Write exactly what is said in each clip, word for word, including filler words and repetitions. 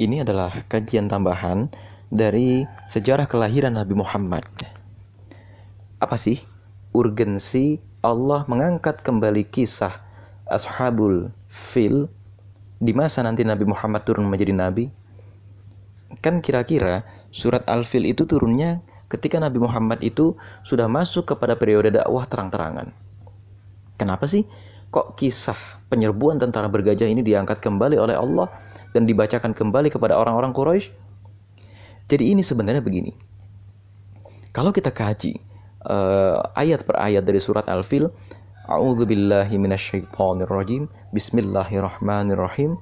Ini adalah kajian tambahan dari sejarah kelahiran Nabi Muhammad. Apa sih urgensi Allah mengangkat kembali kisah Ashabul Fil di masa nanti Nabi Muhammad turun menjadi Nabi? Kan kira-kira surat Al-Fil itu turunnya ketika Nabi Muhammad itu sudah masuk kepada periode dakwah terang-terangan. Kenapa sih kok kisah penyerbuan tentara bergajah ini diangkat kembali oleh Allah dan dibacakan kembali kepada orang-orang Quraisy? Jadi ini sebenarnya begini. Kalau kita kaji Uh, ayat per ayat dari surat Al-Fil, A'udzubillahi minasyaitonirrajim, bismillahirrahmanirrahim,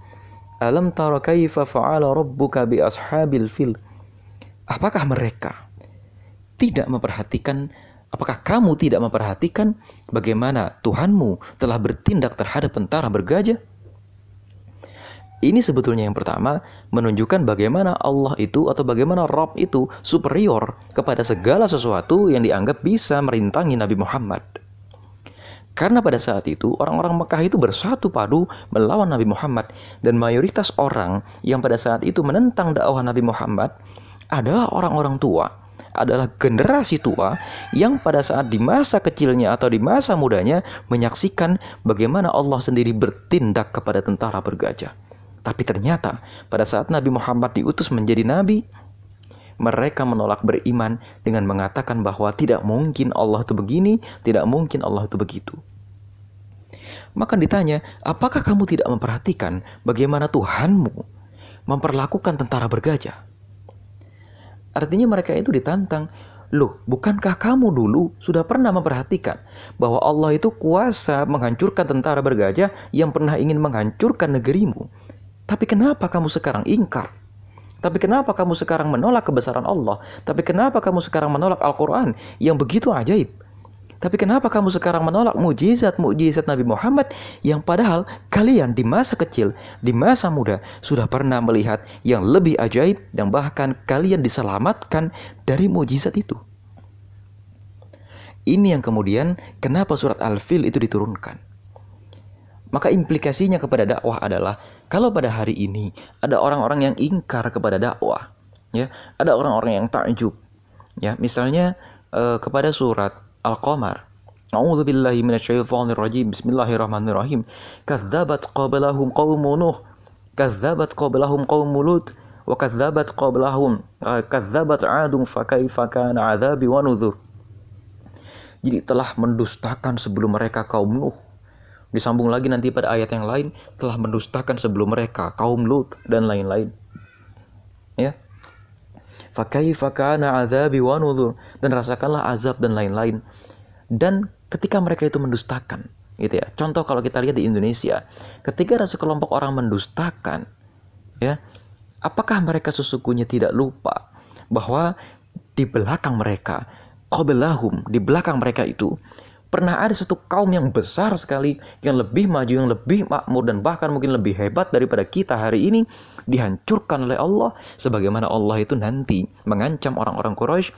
alam tara kaifa fa'ala rabbuka bi ashabil fil. Apakah mereka tidak memperhatikan, apakah kamu tidak memperhatikan bagaimana Tuhanmu telah bertindak terhadap tentara bergajah? Ini sebetulnya yang pertama menunjukkan bagaimana Allah itu atau bagaimana Rabb itu superior kepada segala sesuatu yang dianggap bisa merintangi Nabi Muhammad. Karena pada saat itu orang-orang Mekah itu bersatu padu melawan Nabi Muhammad, dan mayoritas orang yang pada saat itu menentang dakwah Nabi Muhammad adalah orang-orang tua, adalah generasi tua yang pada saat di masa kecilnya atau di masa mudanya menyaksikan bagaimana Allah sendiri bertindak kepada tentara bergajah. Tapi ternyata pada saat Nabi Muhammad diutus menjadi nabi, mereka menolak beriman dengan mengatakan bahwa tidak mungkin Allah itu begini, tidak mungkin Allah itu begitu. Maka ditanya, apakah kamu tidak memperhatikan bagaimana Tuhanmu memperlakukan tentara bergajah? Artinya mereka itu ditantang, loh, bukankah kamu dulu sudah pernah memperhatikan bahwa Allah itu kuasa menghancurkan tentara bergajah yang pernah ingin menghancurkan negerimu? Tapi kenapa kamu sekarang ingkar? Tapi kenapa kamu sekarang menolak kebesaran Allah? Tapi kenapa kamu sekarang menolak Al-Quran yang begitu ajaib? Tapi kenapa kamu sekarang menolak mukjizat-mukjizat Nabi Muhammad yang padahal kalian di masa kecil, di masa muda sudah pernah melihat yang lebih ajaib dan bahkan kalian diselamatkan dari mukjizat itu? Ini yang kemudian kenapa surat Al-Fil itu diturunkan. Maka implikasinya kepada dakwah adalah kalau pada hari ini ada orang-orang yang ingkar kepada dakwah, ya, ada orang-orang yang takjub, ya, misalnya eh, kepada surat Al-Qamar, A'udzubillahi minasyaitonirrajim, bismillahirrahmanirrahim, kazzabat qablahum qaumun nuh, kazzabat qablahum qaumun lut, wa kazzabat qablahum kazzabat 'adun fa kaifa kana 'adzabi wa nuzur. Jadi telah mendustakan sebelum mereka kaum Nuh. Disambung lagi nanti pada ayat yang lain, telah mendustakan sebelum mereka kaum Lut dan lain-lain. Ya. Fa kaifa kana 'adzabi wa nuzur, dan rasakanlah azab dan lain-lain. Dan ketika mereka itu mendustakan, gitu ya. Contoh kalau kita lihat di Indonesia, ketika ada sekelompok orang mendustakan, ya, apakah mereka sesungguhnya tidak lupa bahwa di belakang mereka, qablahum, di belakang mereka itu pernah ada satu kaum yang besar sekali, yang lebih maju, yang lebih makmur, dan bahkan mungkin lebih hebat daripada kita hari ini, dihancurkan oleh Allah, sebagaimana Allah itu nanti mengancam orang-orang Quraisy.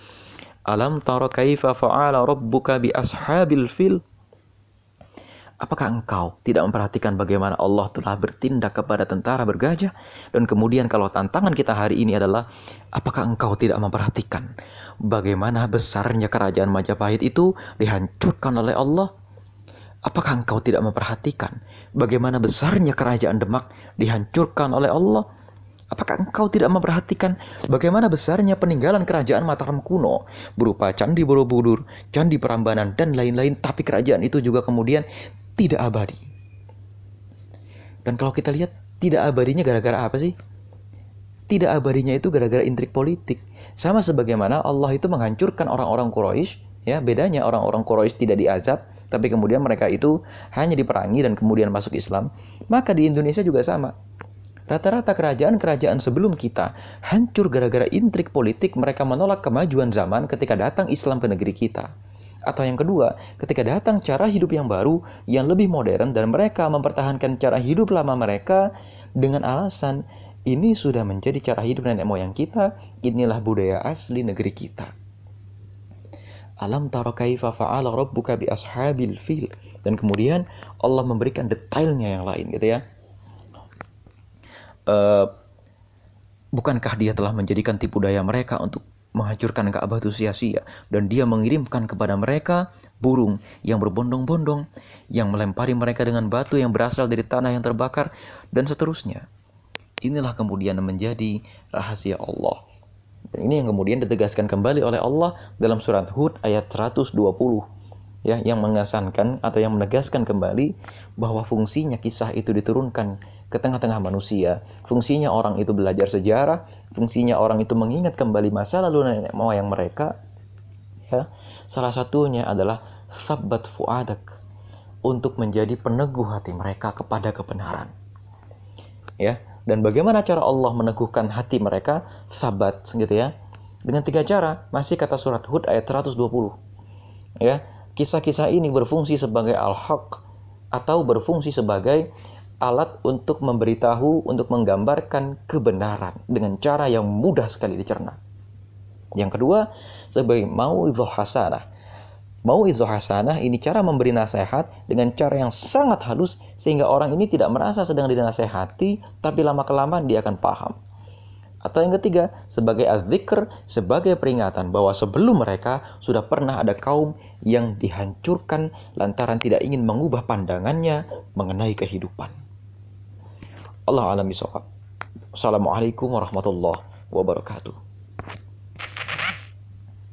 Alam tara kaifa fa'ala rabbuka bi ashabil fil. Apakah engkau tidak memperhatikan bagaimana Allah telah bertindak kepada tentara bergajah? Dan kemudian kalau tantangan kita hari ini adalah, apakah engkau tidak memperhatikan bagaimana besarnya kerajaan Majapahit itu dihancurkan oleh Allah? Apakah engkau tidak memperhatikan bagaimana besarnya kerajaan Demak dihancurkan oleh Allah? Apakah engkau tidak memperhatikan bagaimana besarnya peninggalan kerajaan Mataram Kuno berupa Candi Borobudur, Candi Perambanan, dan lain-lain, tapi kerajaan itu juga kemudian tidak abadi? Dan kalau kita lihat, tidak abadinya gara-gara apa sih? Tidak abadinya itu gara-gara intrik politik. Sama sebagaimana Allah itu menghancurkan orang-orang Quraisy, ya, bedanya orang-orang Quraisy tidak diazab, tapi kemudian mereka itu hanya diperangi dan kemudian masuk Islam. Maka di Indonesia juga sama. Rata-rata kerajaan-kerajaan sebelum kita hancur gara-gara intrik politik. Mereka menolak kemajuan zaman ketika datang Islam ke negeri kita. Atau yang kedua, ketika datang cara hidup yang baru, yang lebih modern, dan mereka mempertahankan cara hidup lama mereka dengan alasan, ini sudah menjadi cara hidup nenek moyang kita, inilah budaya asli negeri kita. Alam tara kaifa fa'ala rabbuka bi ashabil fil. Dan kemudian Allah memberikan detailnya yang lain, gitu ya. Uh, bukankah dia telah menjadikan tipu daya mereka untuk menghancurkan Ka'bah itu sia-sia, dan dia mengirimkan kepada mereka burung yang berbondong-bondong yang melempari mereka dengan batu yang berasal dari tanah yang terbakar dan seterusnya. Inilah kemudian menjadi rahasia Allah. Dan ini yang kemudian ditegaskan kembali oleh Allah dalam surat Hud ayat seratus dua puluh, ya, yang mengesankan atau yang menegaskan kembali bahwa fungsinya kisah itu diturunkan ke tengah-tengah manusia. Fungsinya orang itu belajar sejarah, fungsinya orang itu mengingat kembali masa lalu nenek moyang mereka. Ya, salah satunya adalah tsabbat fuadak, untuk menjadi peneguh hati mereka kepada kebenaran. Ya, dan bagaimana cara Allah meneguhkan hati mereka sabat gitu ya? Dengan tiga cara, masih kata surat Hud ayat seratus dua puluh. Ya, kisah-kisah ini berfungsi sebagai al-haq atau berfungsi sebagai alat untuk memberitahu, untuk menggambarkan kebenaran dengan cara yang mudah sekali dicerna. Yang kedua, sebagai mau'izah hasanah. Mau'izah hasanah ini cara memberi nasihat dengan cara yang sangat halus sehingga orang ini tidak merasa sedang dinasehati, tapi lama-kelamaan dia akan paham. Atau yang ketiga, sebagai az-zikr, sebagai peringatan bahwa sebelum mereka sudah pernah ada kaum yang dihancurkan lantaran tidak ingin mengubah pandangannya mengenai kehidupan. Allah alam bisawab. Assalamualaikum warahmatullahi wabarakatuh.